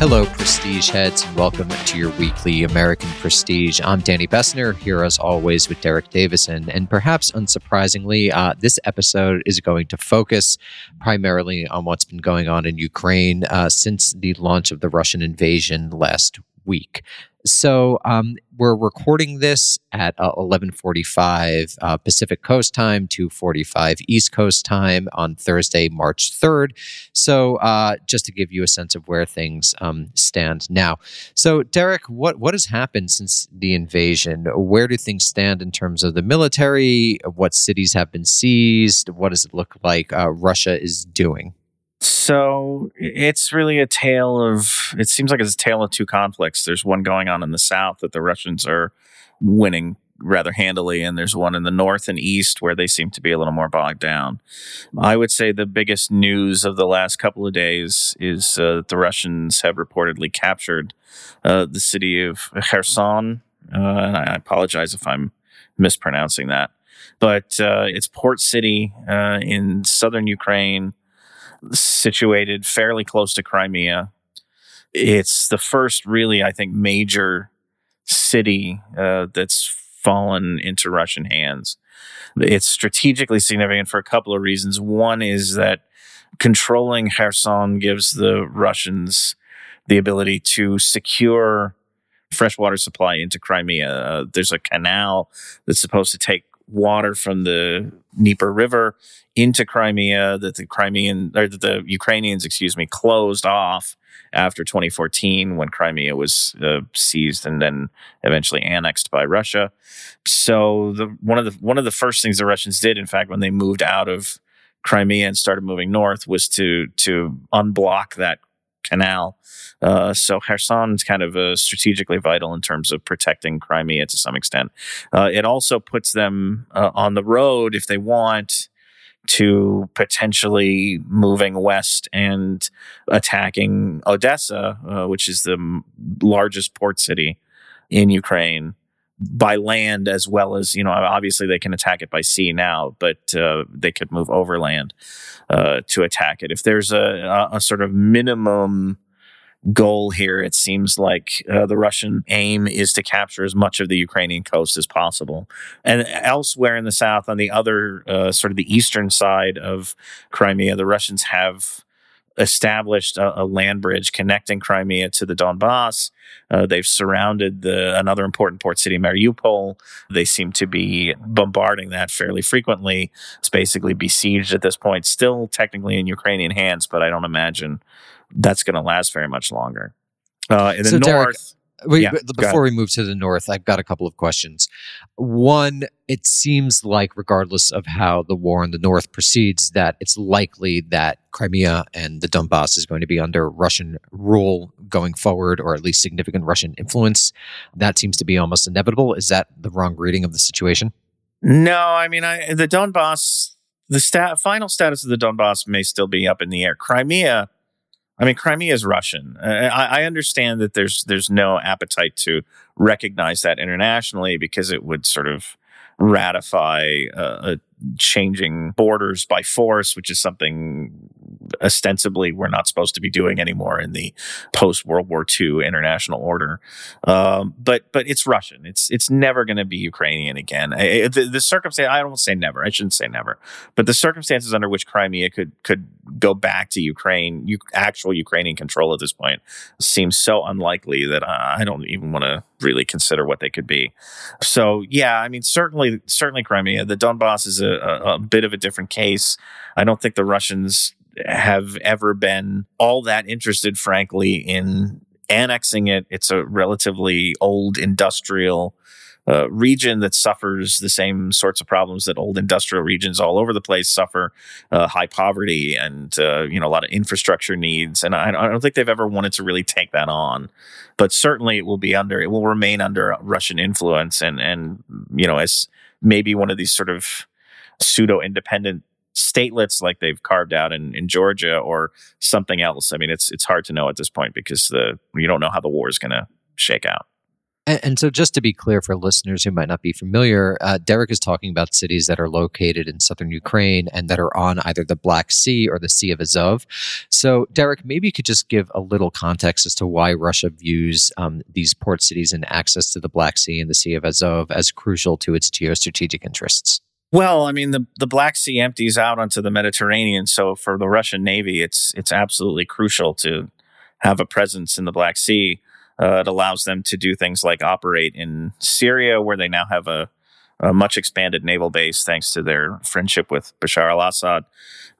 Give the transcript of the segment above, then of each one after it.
Hello, Prestige Heads, and welcome to your weekly American Prestige. I'm Danny Bessner, here as always with Derek Davison. And perhaps unsurprisingly, this episode is going to focus primarily on what's been going on in Ukraine since the launch of the Russian invasion last week. So we're recording this at 11:45 Pacific Coast time, 2:45 East Coast time on Thursday, March 3rd. So just to give you a sense of where things stand now. So Derek, what has happened since the invasion? Where do things stand in terms of the military? What cities have been seized? What does it look like Russia is doing? So it's really a tale of, it seems like it's a tale of two conflicts. There's one going on in the south that the Russians are winning rather handily, and there's one in the north and east where they seem to be a little more bogged down. I would say the biggest news of the last couple of days is that the Russians have reportedly captured the city of Kherson. And I apologize if I'm mispronouncing that. But it's port city in southern Ukraine, situated fairly close to Crimea. It's the first really, I think, major city that's fallen into Russian hands. It's strategically significant for a couple of reasons. One is that controlling Kherson gives the Russians the ability to secure freshwater supply into Crimea. There's a canal that's supposed to take water from the Dnieper River into Crimea that the Ukrainians, closed off after 2014 when Crimea was seized and then eventually annexed by Russia. So one of the first things the Russians did, in fact, when they moved out of Crimea and started moving north, was to unblock that canal. So Kherson is kind of strategically vital in terms of protecting Crimea to some extent. It also puts them on the road, if they want, to potentially moving west and attacking Odessa, which is the largest port city in Ukraine, by land as well as, obviously they can attack it by sea now, but they could move overland to attack it. If there's a sort of minimum goal here, it seems like the Russian aim is to capture as much of the Ukrainian coast as possible. And elsewhere in the south, on the other sort of the eastern side of Crimea, the Russians have established a land bridge connecting Crimea to the Donbass. They've surrounded another important port city, Mariupol. They seem to be bombarding that fairly frequently. It's basically besieged at this point, still technically in Ukrainian hands, but I don't imagine that's going to last very much longer. In the north... Derek, before we move to the north, I've got a couple of questions. One, it seems like regardless of how the war in the north proceeds, that it's likely that Crimea and the Donbass is going to be under Russian rule going forward, or at least significant Russian influence. That seems to be almost inevitable. Is that the wrong reading of the situation? No, the Donbass, the final status of the Donbass may still be up in the air. Crimea is Russian. I understand that there's no appetite to recognize that internationally because it would sort of ratify changing borders by force, which is something ostensibly we're not supposed to be doing anymore in the post-World War II international order. But it's Russian. It's never going to be Ukrainian again. The circumstance, I don't say never. I shouldn't say never. But the circumstances under which Crimea could go back to Ukraine, actual Ukrainian control at this point, seems so unlikely that I don't even want to really consider what they could be. So, certainly Crimea. The Donbass is a bit of a different case. I don't think the Russians have ever been all that interested, frankly, in annexing it. It's a relatively old industrial region that suffers the same sorts of problems that old industrial regions all over the place suffer, high poverty and a lot of infrastructure needs. And I don't think they've ever wanted to really take that on. But certainly it will remain under Russian influence and as maybe one of these sort of pseudo-independent statelets like they've carved out in Georgia or something else. I mean, it's hard to know at this point because you don't know how the war is going to shake out. And so just to be clear for listeners who might not be familiar, Derek is talking about cities that are located in southern Ukraine and that are on either the Black Sea or the Sea of Azov. So Derek, maybe you could just give a little context as to why Russia views these port cities and access to the Black Sea and the Sea of Azov as crucial to its geostrategic interests. Well, I mean, the Black Sea empties out onto the Mediterranean. So for the Russian Navy, it's absolutely crucial to have a presence in the Black Sea. It allows them to do things like operate in Syria, where they now have a much expanded naval base thanks to their friendship with Bashar al-Assad,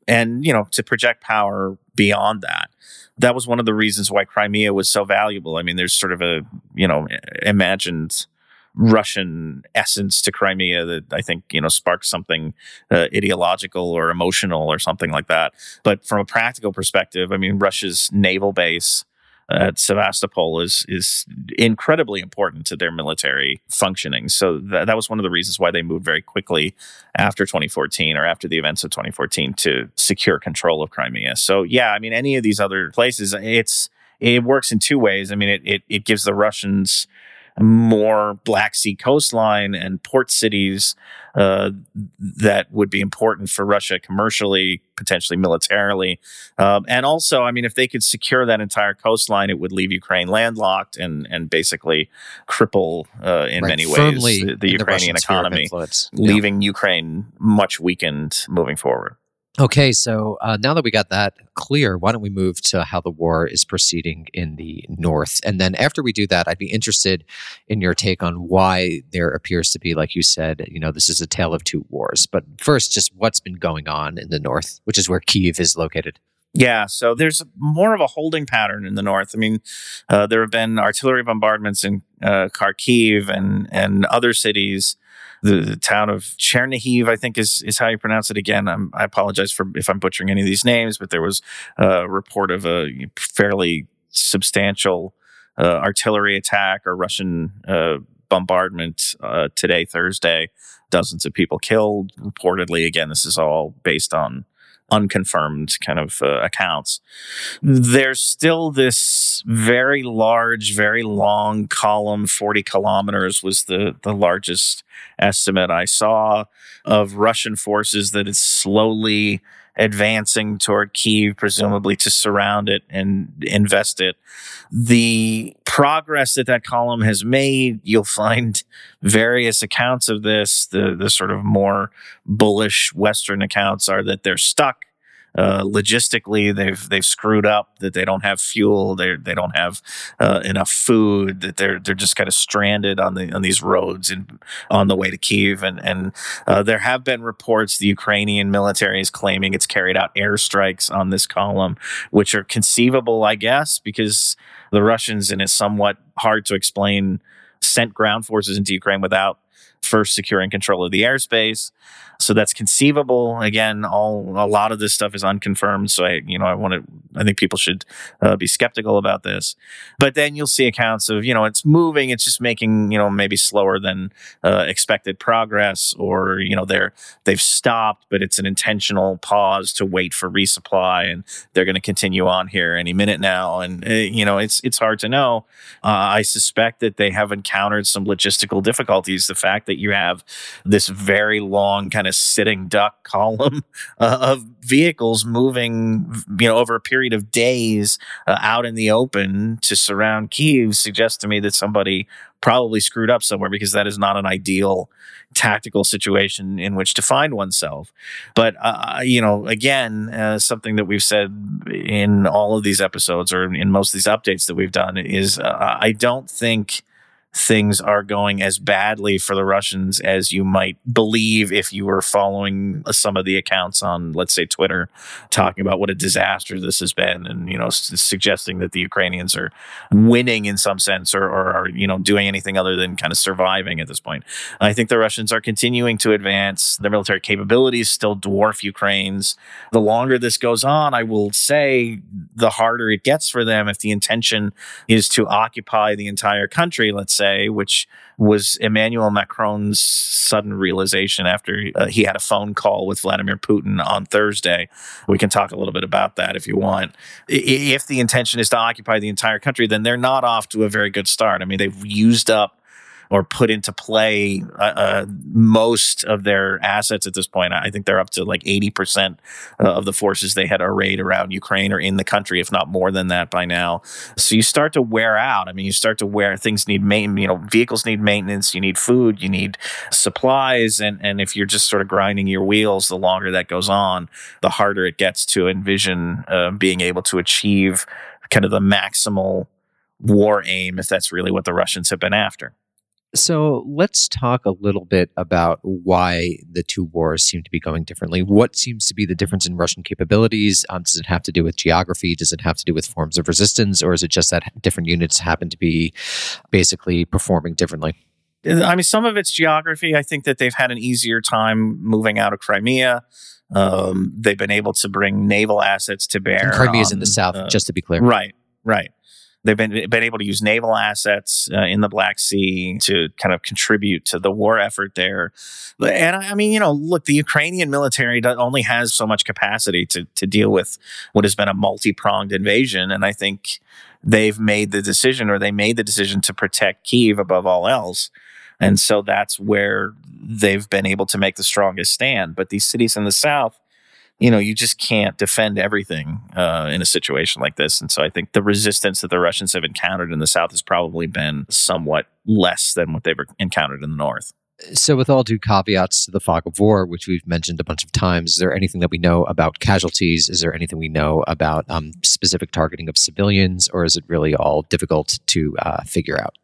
and, you know, to project power beyond that. That was one of the reasons why Crimea was so valuable. I mean, there's sort of a, you know, imagined Russian essence to Crimea that I think, you know, sparks something ideological or emotional or something like that. But from a practical perspective, I mean, Russia's naval base at Sevastopol is incredibly important to their military functioning. So that was one of the reasons why they moved very quickly after 2014 or after the events of 2014 to secure control of Crimea. So yeah, I mean, any of these other places, it works in two ways. I mean, it gives the Russians more Black Sea coastline and port cities that would be important for Russia commercially, potentially militarily. And also, I mean, if they could secure that entire coastline, it would leave Ukraine landlocked and basically cripple many ways the Ukrainian economy, leaving Ukraine much weakened moving forward. Okay, so now that we got that clear, why don't we move to how the war is proceeding in the north? And then after we do that, I'd be interested in your take on why there appears to be, like you said, you know, this is a tale of two wars. But first, just what's been going on in the north, which is where Kyiv is located. Yeah, so there's more of a holding pattern in the north. I mean, there have been artillery bombardments in Kharkiv and other cities. The town of Chernihiv, I think, is how you pronounce it. Again, I apologize if I'm butchering any of these names, but there was a report of a fairly substantial artillery attack or Russian bombardment today, Thursday. Dozens of people killed, reportedly. Again, this is all based on unconfirmed kind of accounts. There's still this very large, very long column, 40 kilometers was the largest estimate I saw of Russian forces that is slowly advancing toward Kyiv, presumably to surround it and invest it. The progress that column has made, you'll find various accounts of this. The sort of more bullish Western accounts are that they're stuck. Logistically, they've screwed up, that they don't have fuel, they don't have enough food, that they're just kind of stranded on these roads and on the way to Kyiv. And there have been reports the Ukrainian military is claiming it's carried out airstrikes on this column, which are conceivable, I guess, because the Russians, and it's somewhat hard to explain, sent ground forces into Ukraine without first securing control of the airspace. So that's conceivable. Again, a lot of this stuff is unconfirmed. So I think people should be skeptical about this. But then you'll see accounts of, you know, it's moving, it's just making, you know, maybe slower than expected progress, or, you know, they've stopped, but it's an intentional pause to wait for resupply, and they're going to continue on here any minute now. And, you know, it's hard to know. I suspect that they have encountered some logistical difficulties. The fact that you have this very long kind of sitting duck column of vehicles moving, you know, over a period of days out in the open to surround Kyiv suggests to me that somebody probably screwed up somewhere, because that is not an ideal tactical situation in which to find oneself. But, you know, again, something that we've said in all of these episodes, or in most of these updates that we've done, is I don't think things are going as badly for the Russians as you might believe if you were following some of the accounts on, let's say, Twitter, talking about what a disaster this has been, and, you know, suggesting that the Ukrainians are winning in some sense, or are, you know, doing anything other than kind of surviving at this point. I think the Russians are continuing to advance. Their military capabilities still dwarf Ukraine's. The longer this goes on, I will say, the harder it gets for them if the intention is to occupy the entire country, let's say, say, which was Emmanuel Macron's sudden realization after he had a phone call with Vladimir Putin on Thursday. We can talk a little bit about that if you want. If the intention is to occupy the entire country, then they're not off to a very good start. I mean, they've used up or put into play most of their assets at this point. I think they're up to like 80% of the forces they had arrayed around Ukraine or in the country, if not more than that by now. So you start to wear out. I mean, you start to wear, things need maintenance, you know, vehicles need maintenance, you need food, you need supplies. And if you're just sort of grinding your wheels, the longer that goes on, the harder it gets to envision being able to achieve kind of the maximal war aim, if that's really what the Russians have been after. So let's talk a little bit about why the two wars seem to be going differently. What seems to be the difference in Russian capabilities? Does it have to do with geography? Does it have to do with forms of resistance? Or is it just that different units happen to be basically performing differently? I mean, some of it's geography. I think that they've had an easier time moving out of Crimea. They've been able to bring naval assets to bear. And Crimea's in the south, just to be clear. Right, right. They've been able to use naval assets in the Black Sea to kind of contribute to the war effort there. And I mean, you know, look, the Ukrainian military only has so much capacity to deal with what has been a multi-pronged invasion. And I think they made the decision to protect Kyiv above all else. And so that's where they've been able to make the strongest stand. But these cities in the south, you know, you just can't defend everything in a situation like this. And so I think the resistance that the Russians have encountered in the south has probably been somewhat less than what they've encountered in the north. So with all due caveats to the fog of war, which we've mentioned a bunch of times, is there anything that we know about casualties? Is there anything we know about specific targeting of civilians? Or is it really all difficult to figure out?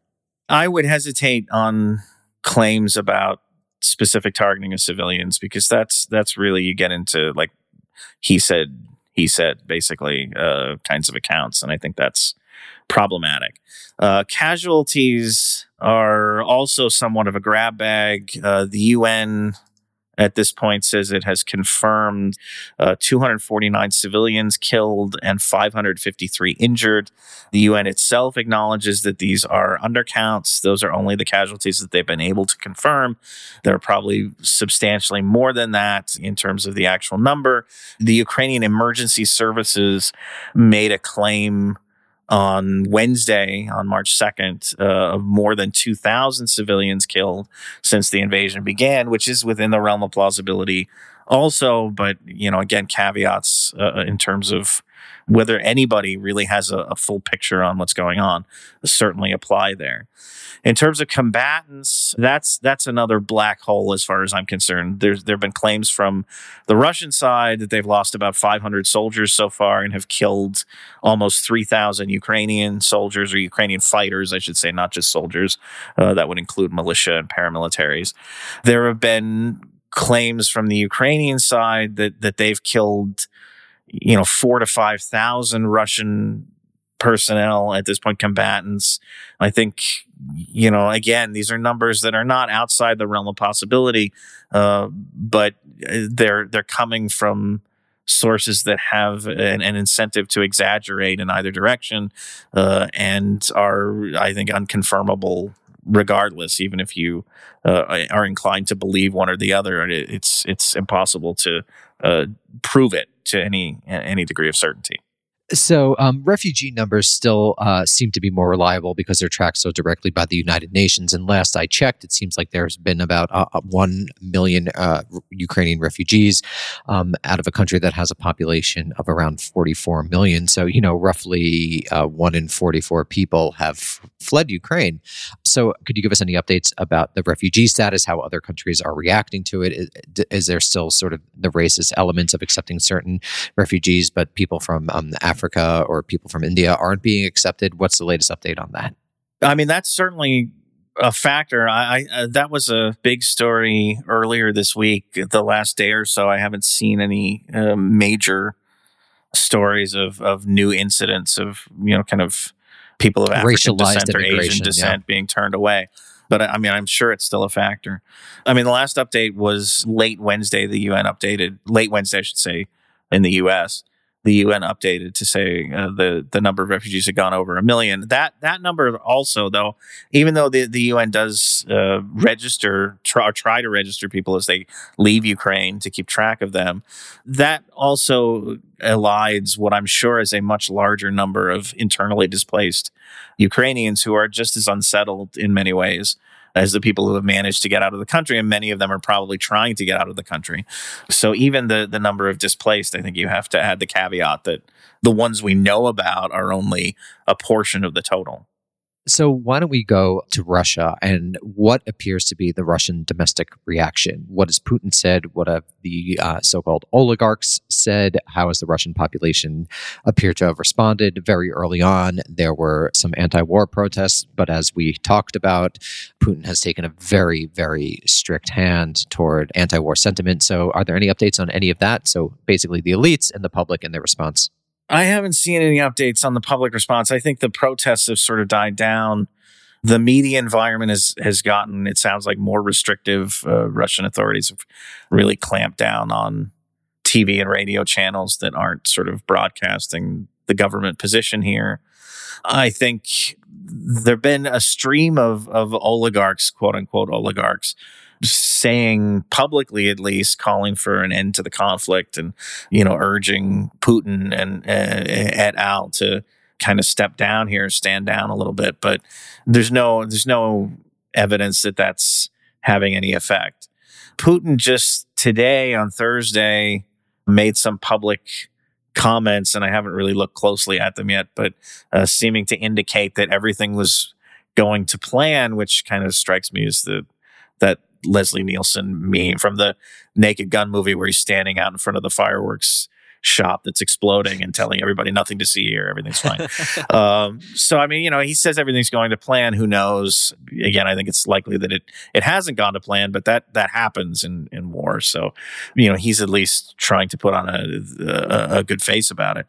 I would hesitate on claims about specific targeting of civilians, because that's really, you get into like he said basically kinds of accounts, and I think that's problematic. Casualties are also somewhat of a grab bag. The UN at this point says it has confirmed 249 civilians killed and 553 injured. The UN itself acknowledges that these are undercounts. Those are only the casualties that they've been able to confirm. There are probably substantially more than that in terms of the actual number. The Ukrainian Emergency Services made a claim on Wednesday, on March 2nd, of more than 2,000 civilians killed since the invasion began, which is within the realm of plausibility also. But, you know, again, caveats in terms of whether anybody really has a full picture on what's going on certainly apply there. In terms of combatants, that's another black hole as far as I'm concerned. There have been claims from the Russian side that they've lost about 500 soldiers so far and have killed almost 3,000 Ukrainian soldiers, or Ukrainian fighters, I should say, not just soldiers. That would include militia and paramilitaries. There have been claims from the Ukrainian side that they've killed, you know, 4,000 to 5,000 Russian personnel at this point, combatants. I think, you know, again, these are numbers that are not outside the realm of possibility, but they're coming from sources that have an incentive to exaggerate in either direction, and are, I think, unconfirmable regardless. Even if you are inclined to believe one or the other, it's impossible to prove it to any degree of certainty. So refugee numbers still seem to be more reliable because they're tracked so directly by the United Nations. And last I checked, it seems like there's been about 1 million Ukrainian refugees out of a country that has a population of around 44 million. So, you know, roughly 1 in 44 people have fled Ukraine. So could you give us any updates about the refugee status, how other countries are reacting to it? Is there still sort of the racist elements of accepting certain refugees, but people from Africa or people from India aren't being accepted? What's the latest update on that? I mean, that's certainly a factor. That was a big story earlier this week. The last day or so, I haven't seen any major stories of new incidents of, you know, kind of people of African descent or Asian descent being turned away. But I mean, I'm sure it's still a factor. I mean, the last update was late Wednesday. The UN updated late Wednesday, I should say, in the U.S., the UN updated to say the number of refugees had gone over 1 million. That number also, though, even though the UN does try to register people as they leave Ukraine to keep track of them, that also elides what I'm sure is a much larger number of internally displaced Ukrainians who are just as unsettled in many ways as the people who have managed to get out of the country, and many of them are probably trying to get out of the country. So even the number of displaced, I think you have to add the caveat that the ones we know about are only a portion of the total. So why don't we go to Russia and what appears to be the Russian domestic reaction? What has Putin said? What have the so-called oligarchs said? How has the Russian population appeared to have responded? Very early on, there were some anti-war protests, but as we talked about, Putin has taken a very, very strict hand toward anti-war sentiment. So are there any updates on any of that? So basically the elites and the public and their response. I haven't seen any updates on the public response. I think the protests have sort of died down. The media environment has gotten, it sounds like, more restrictive. Russian authorities have really clamped down on TV and radio channels that aren't sort of broadcasting the government position here. I think there've been a stream of oligarchs, quote unquote oligarchs, saying publicly, at least, calling for an end to the conflict and, you know, urging Putin and et al. To kind of step down here, stand down a little bit. But there's no evidence that that's having any effect. Putin just today on Thursday made some public comments, and I haven't really looked closely at them yet, but seeming to indicate that everything was going to plan, which kind of strikes me as that Leslie Nielsen meme from the Naked Gun movie where he's standing out in front of the fireworks shop that's exploding and telling everybody nothing to see here, everything's fine. So, I mean, you know, he says everything's going to plan. Who knows? Again, I think it's likely that it hasn't gone to plan, but that happens in war. So, you know, he's at least trying to put on a good face about it.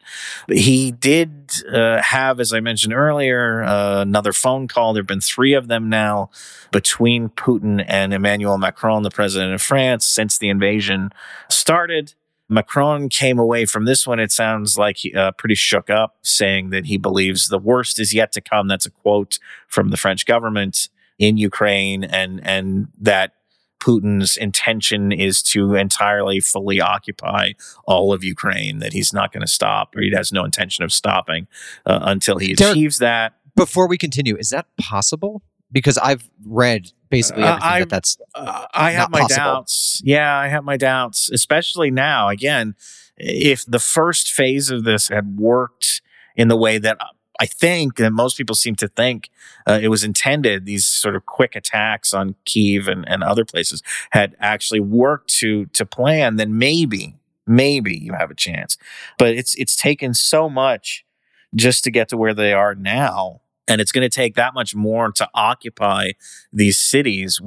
He did have, as I mentioned earlier, another phone call. There have been 3 of them now between Putin and Emmanuel Macron, the president of France, since the invasion started. Macron came away from this one, it sounds like, pretty shook up, saying that he believes the worst is yet to come. That's a quote from the French government in Ukraine, and that Putin's intention is to entirely, fully occupy all of Ukraine, that he's not going to stop, or he has no intention of stopping until he achieves that. Before we continue, is that possible? Because I've read basically everything that's I have my possible. Doubts. Yeah, I have my doubts, especially now. Again, if the first phase of this had worked in the way that I think that most people seem to think it was intended, these sort of quick attacks on Kyiv and other places had actually worked to plan, then maybe you have a chance. But it's taken so much just to get to where they are now. And it's going to take that much more to occupy these cities,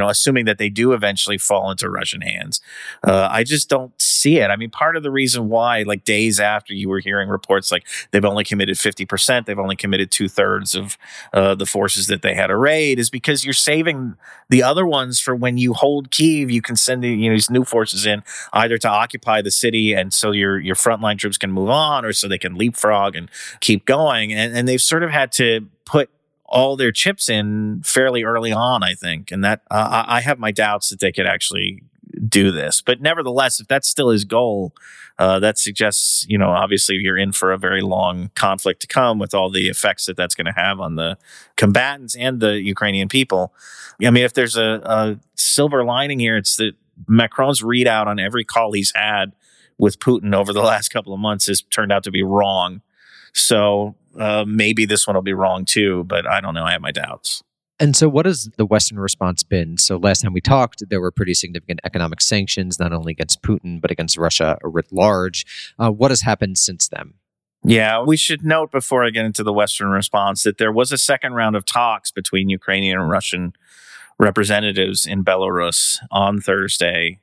assuming that they do eventually fall into Russian hands. I just don't see it. I mean, part of the reason why, like days after, you were hearing reports like they've only committed 50%, they've only committed 2/3 of the forces that they had arrayed, is because you're saving the other ones for when you hold Kyiv, you can send these new forces in either to occupy the city, and so your frontline troops can move on, or so they can leapfrog and keep going. And they've sort of had to put all their chips in fairly early on, I think. And that I have my doubts that they could actually do this. But nevertheless, if that's still his goal, that suggests, you know, obviously you're in for a very long conflict to come with all the effects that that's going to have on the combatants and the Ukrainian people. I mean, if there's a silver lining here, it's that Macron's readout on every call he's had with Putin over the last couple of months has turned out to be wrong. So maybe this one will be wrong too, but I don't know. I have my doubts. And so what has the Western response been? So last time we talked, there were pretty significant economic sanctions, not only against Putin, but against Russia writ large. What has happened since then? Yeah, we should note before I get into the Western response that there was a second round of talks between Ukrainian and Russian representatives in Belarus on Thursday.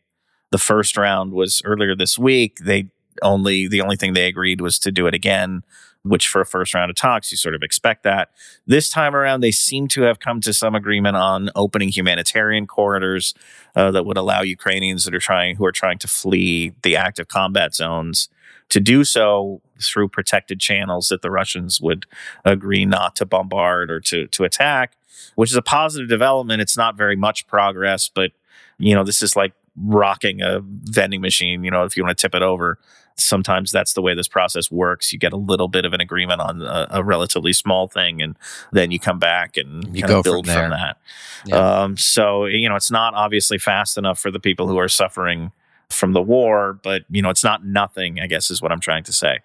The first round was earlier this week. The only thing they agreed was to do it again, which for a first round of talks, you sort of expect that. This time around, they seem to have come to some agreement on opening humanitarian corridors that would allow Ukrainians who are trying to flee the active combat zones to do so through protected channels that the Russians would agree not to bombard or to attack, which is a positive development. It's not very much progress, but, you know, this is like rocking a vending machine. You know, if you want to tip it over, sometimes that's the way this process works. You get a little bit of an agreement on a relatively small thing, and then you come back and you go build from that. Yeah. So, you know, it's not obviously fast enough for the people who are suffering from the war, but, you know, it's not nothing, I guess, is what I'm trying to say.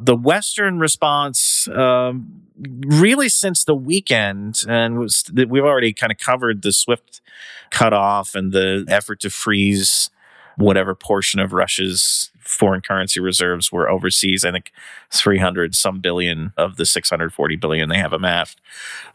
The Western response, really since the weekend, and we've already kind of covered the SWIFT cutoff and the effort to freeze whatever portion of Russia's foreign currency reserves were overseas. I think 300-some billion of the 640 billion they have amassed.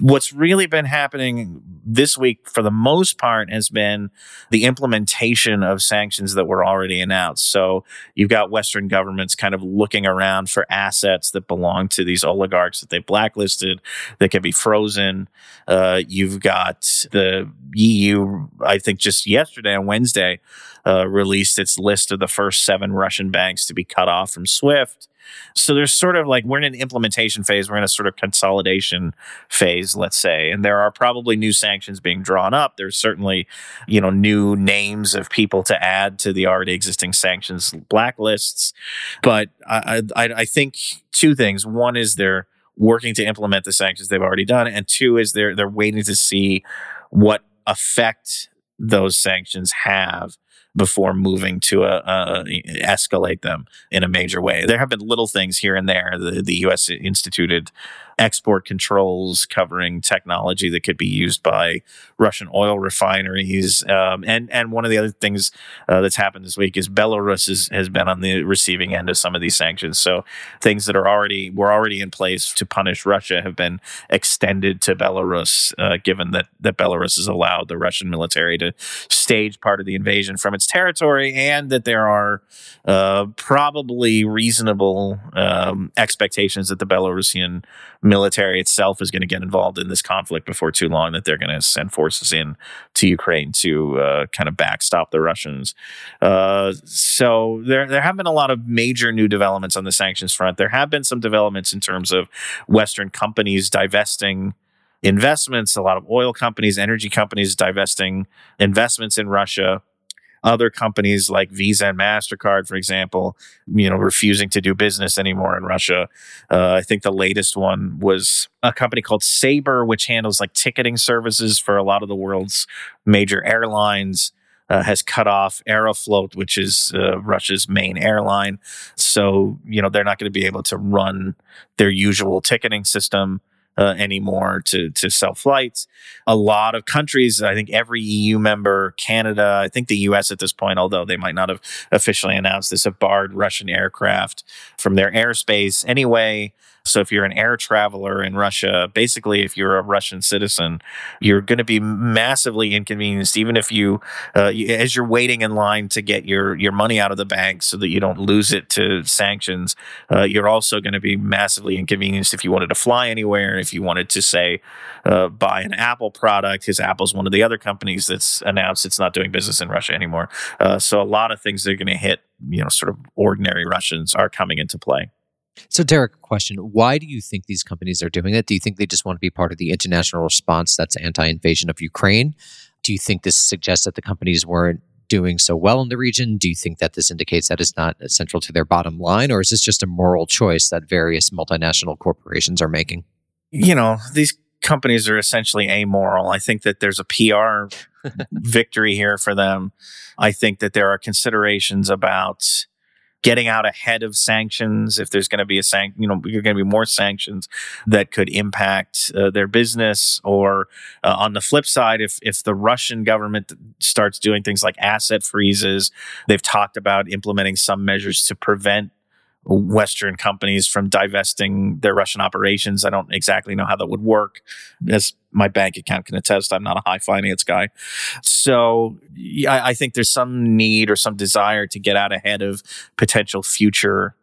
What's really been happening this week, for the most part, has been the implementation of sanctions that were already announced. So you've got Western governments kind of looking around for assets that belong to these oligarchs that they blacklisted that can be frozen. You've got the EU, I think just yesterday on Wednesday, released its list of the first 7 Russian banks to be cut off from SWIFT. So there's sort of like, we're in an implementation phase. We're in a sort of consolidation phase, let's say. And there are probably new sanctions being drawn up. There's certainly, you know, new names of people to add to the already existing sanctions blacklists. But I think two things. One is they're working to implement the sanctions they've already done. And two is they're waiting to see what effect those sanctions have before moving to escalate them in a major way. There have been little things here and there. The U.S. instituted export controls covering technology that could be used by Russian oil refineries. And one of the other things that's happened this week is Belarus has been on the receiving end of some of these sanctions. So things that were already in place to punish Russia have been extended to Belarus, given that Belarus has allowed the Russian military to stage part of the invasion from its territory, and that there are probably reasonable expectations that the Belarusian military itself is going to get involved in this conflict before too long, that they're going to send forces in to Ukraine to kind of backstop the Russians. So there have been a lot of major new developments on the sanctions front. There have been some developments in terms of Western companies divesting investments, a lot of oil companies, energy companies divesting investments in Russia. Other companies like Visa and MasterCard, for example, you know, refusing to do business anymore in Russia. I think the latest one was a company called Sabre, which handles like ticketing services for a lot of the world's major airlines, has cut off Aeroflot, which is Russia's main airline. So, you know, they're not going to be able to run their usual ticketing system anymore to sell flights. A lot of countries, I think every EU member, Canada, I think the US at this point, although they might not have officially announced this, have barred Russian aircraft from their airspace anyway. So if you're an air traveler in Russia, basically if you're a Russian citizen, you're going to be massively inconvenienced, even if you, as you're waiting in line to get your money out of the bank so that you don't lose it to sanctions, you're also going to be massively inconvenienced if you wanted to fly anywhere, if you wanted to, say, buy an Apple product, because Apple's one of the other companies that's announced it's not doing business in Russia anymore. So a lot of things that are going to hit, you know, sort of ordinary Russians are coming into play. So, Derek, question. Why do you think these companies are doing it? Do you think they just want to be part of the international response that's anti-invasion of Ukraine? Do you think this suggests that the companies weren't doing so well in the region? Do you think that this indicates that it's not central to their bottom line? Or is this just a moral choice that various multinational corporations are making? You know, these companies are essentially amoral. I think that there's a PR victory here for them. I think that there are considerations about getting out ahead of sanctions. If there's going to be more sanctions that could impact their business, or on the flip side, if the Russian government starts doing things like asset freezes, they've talked about implementing some measures to prevent Western companies from divesting their Russian operations. I don't exactly know how that would work. As my bank account can attest, I'm not a high finance guy. So I think there's some need or some desire to get out ahead of potential future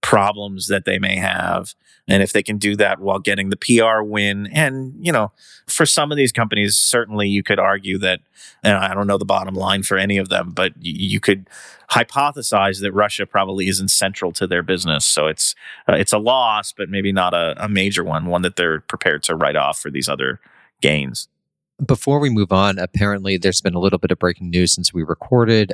problems that they may have. And if they can do that while getting the PR win, and, you know, for some of these companies, certainly you could argue that, and I don't know the bottom line for any of them, but you could hypothesize that Russia probably isn't central to their business. So it's a loss, but maybe not a major one that they're prepared to write off for these other gains. Before we move on, apparently there's been a little bit of breaking news since we recorded.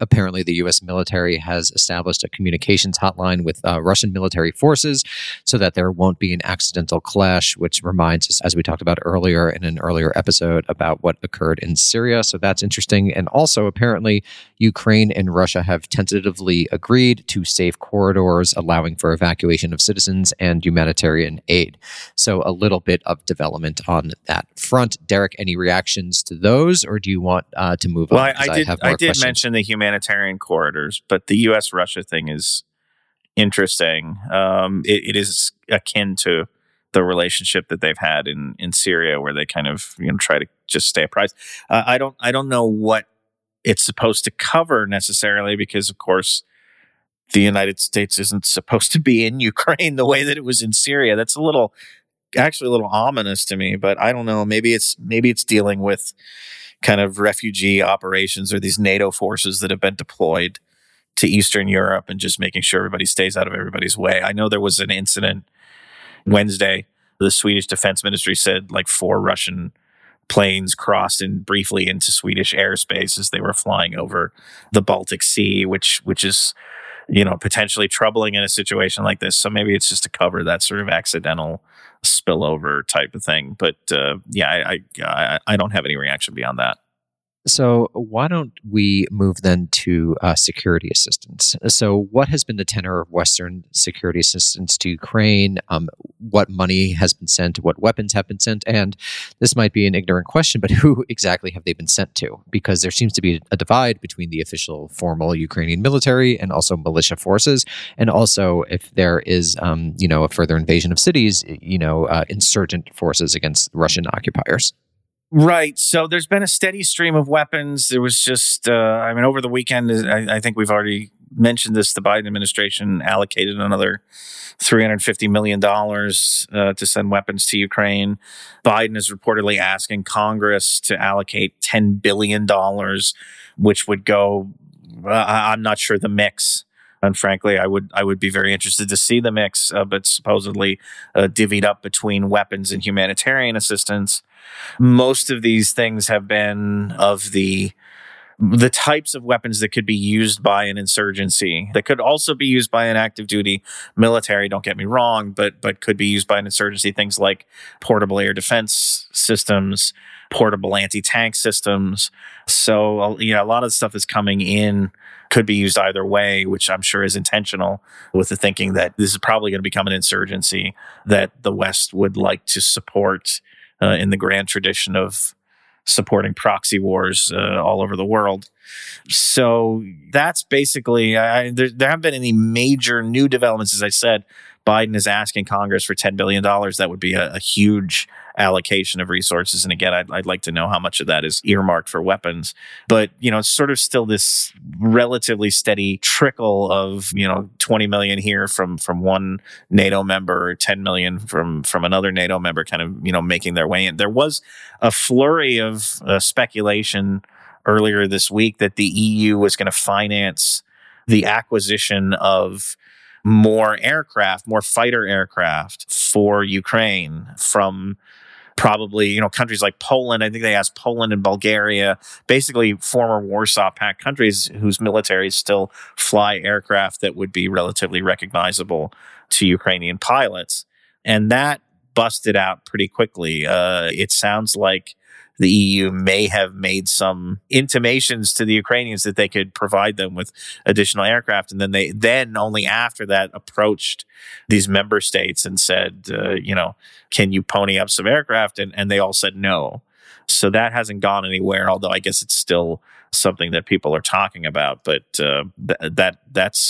Apparently, the U.S. military has established a communications hotline with Russian military forces so that there won't be an accidental clash, which reminds us, as we talked about earlier in an earlier episode, about what occurred in Syria. So that's interesting. And also, apparently, Ukraine and Russia have tentatively agreed to safe corridors, allowing for evacuation of citizens and humanitarian aid. So a little bit of development on that front. Derek, any reactions to those, or do you want to move on? Well, I did mention the humanitarian corridors, but the U.S.-Russia thing is interesting. It is akin to the relationship that they've had in Syria, where they kind of try to just stay apprised. I don't know what it's supposed to cover necessarily, because of course the United States isn't supposed to be in Ukraine the way that it was in Syria. That's a little ominous to me, but I don't know. Maybe it's dealing with kind of refugee operations or these NATO forces that have been deployed to Eastern Europe and just making sure everybody stays out of everybody's way. I know there was an incident Wednesday. The Swedish Defense Ministry said like 4 Russian planes crossed in briefly into Swedish airspace as they were flying over the Baltic Sea, which is, potentially troubling in a situation like this. So maybe it's just to cover that sort of accidental spillover type of thing. But I don't have any reaction beyond that. So why don't we move then to security assistance? So what has been the tenor of Western security assistance to Ukraine? What money has been sent? What weapons have been sent? And this might be an ignorant question, but who exactly have they been sent to? Because there seems to be a divide between the official formal Ukrainian military and also militia forces. And also if there is, a further invasion of cities, insurgent forces against Russian occupiers. Right. So there's been a steady stream of weapons. There was just, over the weekend, I think we've already mentioned this, the Biden administration allocated another $350 million to send weapons to Ukraine. Biden is reportedly asking Congress to allocate $10 billion, which would go, I'm not sure the mix. And frankly, I would be very interested to see the mix, but supposedly divvied up between weapons and humanitarian assistance. Most of these things have been of the types of weapons that could be used by an insurgency, that could also be used by an active duty military, don't get me wrong, but could be used by an insurgency. Things like portable air defense systems, portable anti-tank systems. So, a lot of the stuff that's coming in could be used either way, which I'm sure is intentional with the thinking that this is probably going to become an insurgency that the West would like to support in the grand tradition of supporting proxy wars all over the world. So that's basically, there haven't been any major new developments. As I said, Biden is asking Congress for $10 billion. That would be a huge allocation of resources. And again, I'd like to know how much of that is earmarked for weapons. But, it's sort of still this relatively steady trickle of, 20 million here from one NATO member, 10 million from another NATO member kind of, making their way in. There was a flurry of speculation earlier this week that the EU was going to finance the acquisition of more fighter aircraft for Ukraine from probably, countries like Poland. I think they asked Poland and Bulgaria, basically former Warsaw Pact countries whose militaries still fly aircraft that would be relatively recognizable to Ukrainian pilots. And that busted out pretty quickly. It sounds like the EU may have made some intimations to the Ukrainians that they could provide them with additional aircraft. And then they only after that approached these member states and said, can you pony up some aircraft? And they all said no. So that hasn't gone anywhere, although I guess it's still something that people are talking about. But that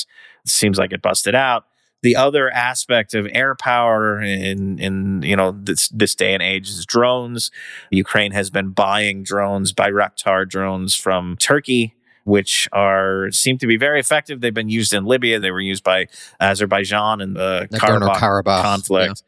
seems like it busted out. The other aspect of air power in this day and age is drones. Ukraine has been buying drones, Bayraktar drones from Turkey which seem to be very effective. They've been used in Libya. They were used by Azerbaijan in the Karabakh conflict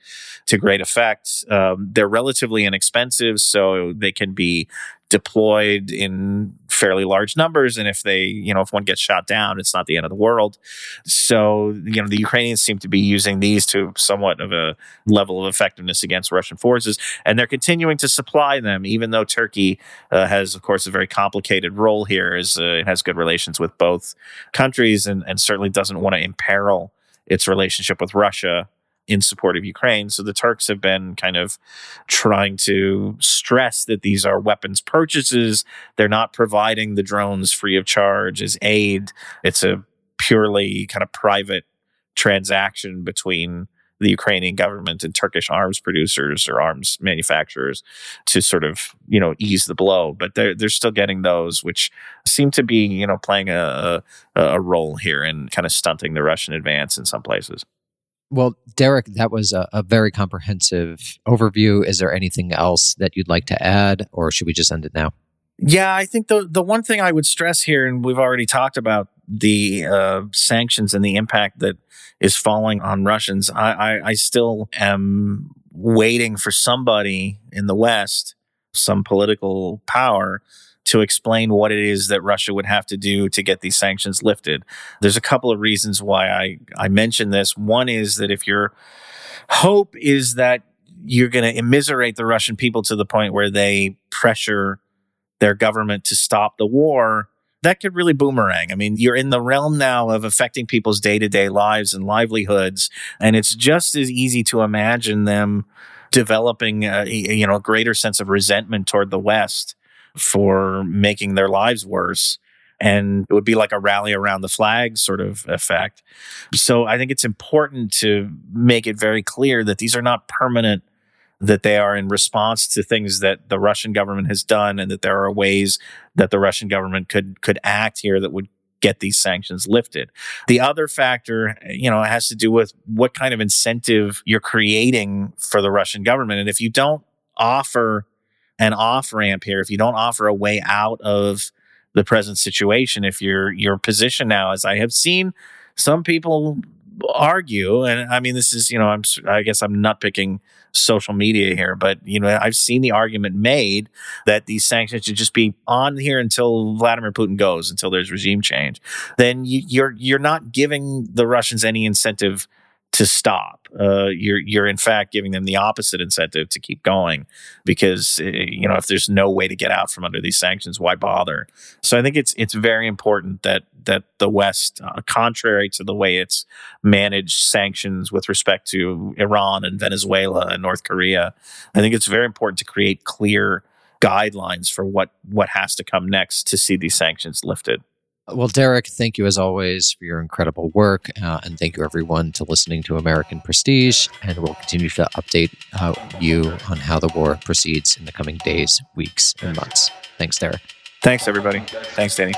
to great effect. They're relatively inexpensive, so they can be deployed in fairly large numbers. And if they, if one gets shot down, it's not the end of the world. So, the Ukrainians seem to be using these to somewhat of a level of effectiveness against Russian forces. And they're continuing to supply them, even though Turkey has, of course, a very complicated role here, as it has good relations with both countries and certainly doesn't want to imperil its relationship with Russia in support of Ukraine. So the Turks have been kind of trying to stress that these are weapons purchases. They're not providing the drones free of charge as aid. It's a purely kind of private transaction between the Ukrainian government and Turkish arms producers or arms manufacturers to sort of, ease the blow. But they're still getting those, which seem to be, playing a role here in kind of stunting the Russian advance in some places. Well, Derek, that was a very comprehensive overview. Is there anything else that you'd like to add, or should we just end it now? Yeah, I think the one thing I would stress here, and we've already talked about the sanctions and the impact that is falling on Russians, I still am waiting for somebody in the West, some political power, to explain what it is that Russia would have to do to get these sanctions lifted. There's a couple of reasons why I mentioned this. One is that if your hope is that you're going to immiserate the Russian people to the point where they pressure their government to stop the war, that could really boomerang. I mean, you're in the realm now of affecting people's day-to-day lives and livelihoods, and it's just as easy to imagine them developing a greater sense of resentment toward the West for making their lives worse. And it would be like a rally around the flag sort of effect. So I think it's important to make it very clear that these are not permanent, that they are in response to things that the Russian government has done, and that there are ways that the Russian government could act here that would get these sanctions lifted. The other factor, has to do with what kind of incentive you're creating for the Russian government. And if you don't offer an off-ramp here, if you don't offer a way out of the present situation, if your position now, as I have seen some people argue, and I mean, this is, I guess I'm nutpicking social media here, but, I've seen the argument made that these sanctions should just be on here until Vladimir Putin goes, until there's regime change. Then you're not giving the Russians any incentive to stop. You're in fact giving them the opposite incentive to keep going, because if there's no way to get out from under these sanctions, why bother? So I think it's very important that the West, contrary to the way it's managed sanctions with respect to Iran and Venezuela and North Korea, I think it's very important to create clear guidelines for what has to come next to see these sanctions lifted. Well, Derek, thank you as always for your incredible work, and thank you everyone to listening to American Prestige, and we'll continue to update you on how the war proceeds in the coming days, weeks, and months. Thanks, Derek. Thanks, everybody. Thanks, Danny.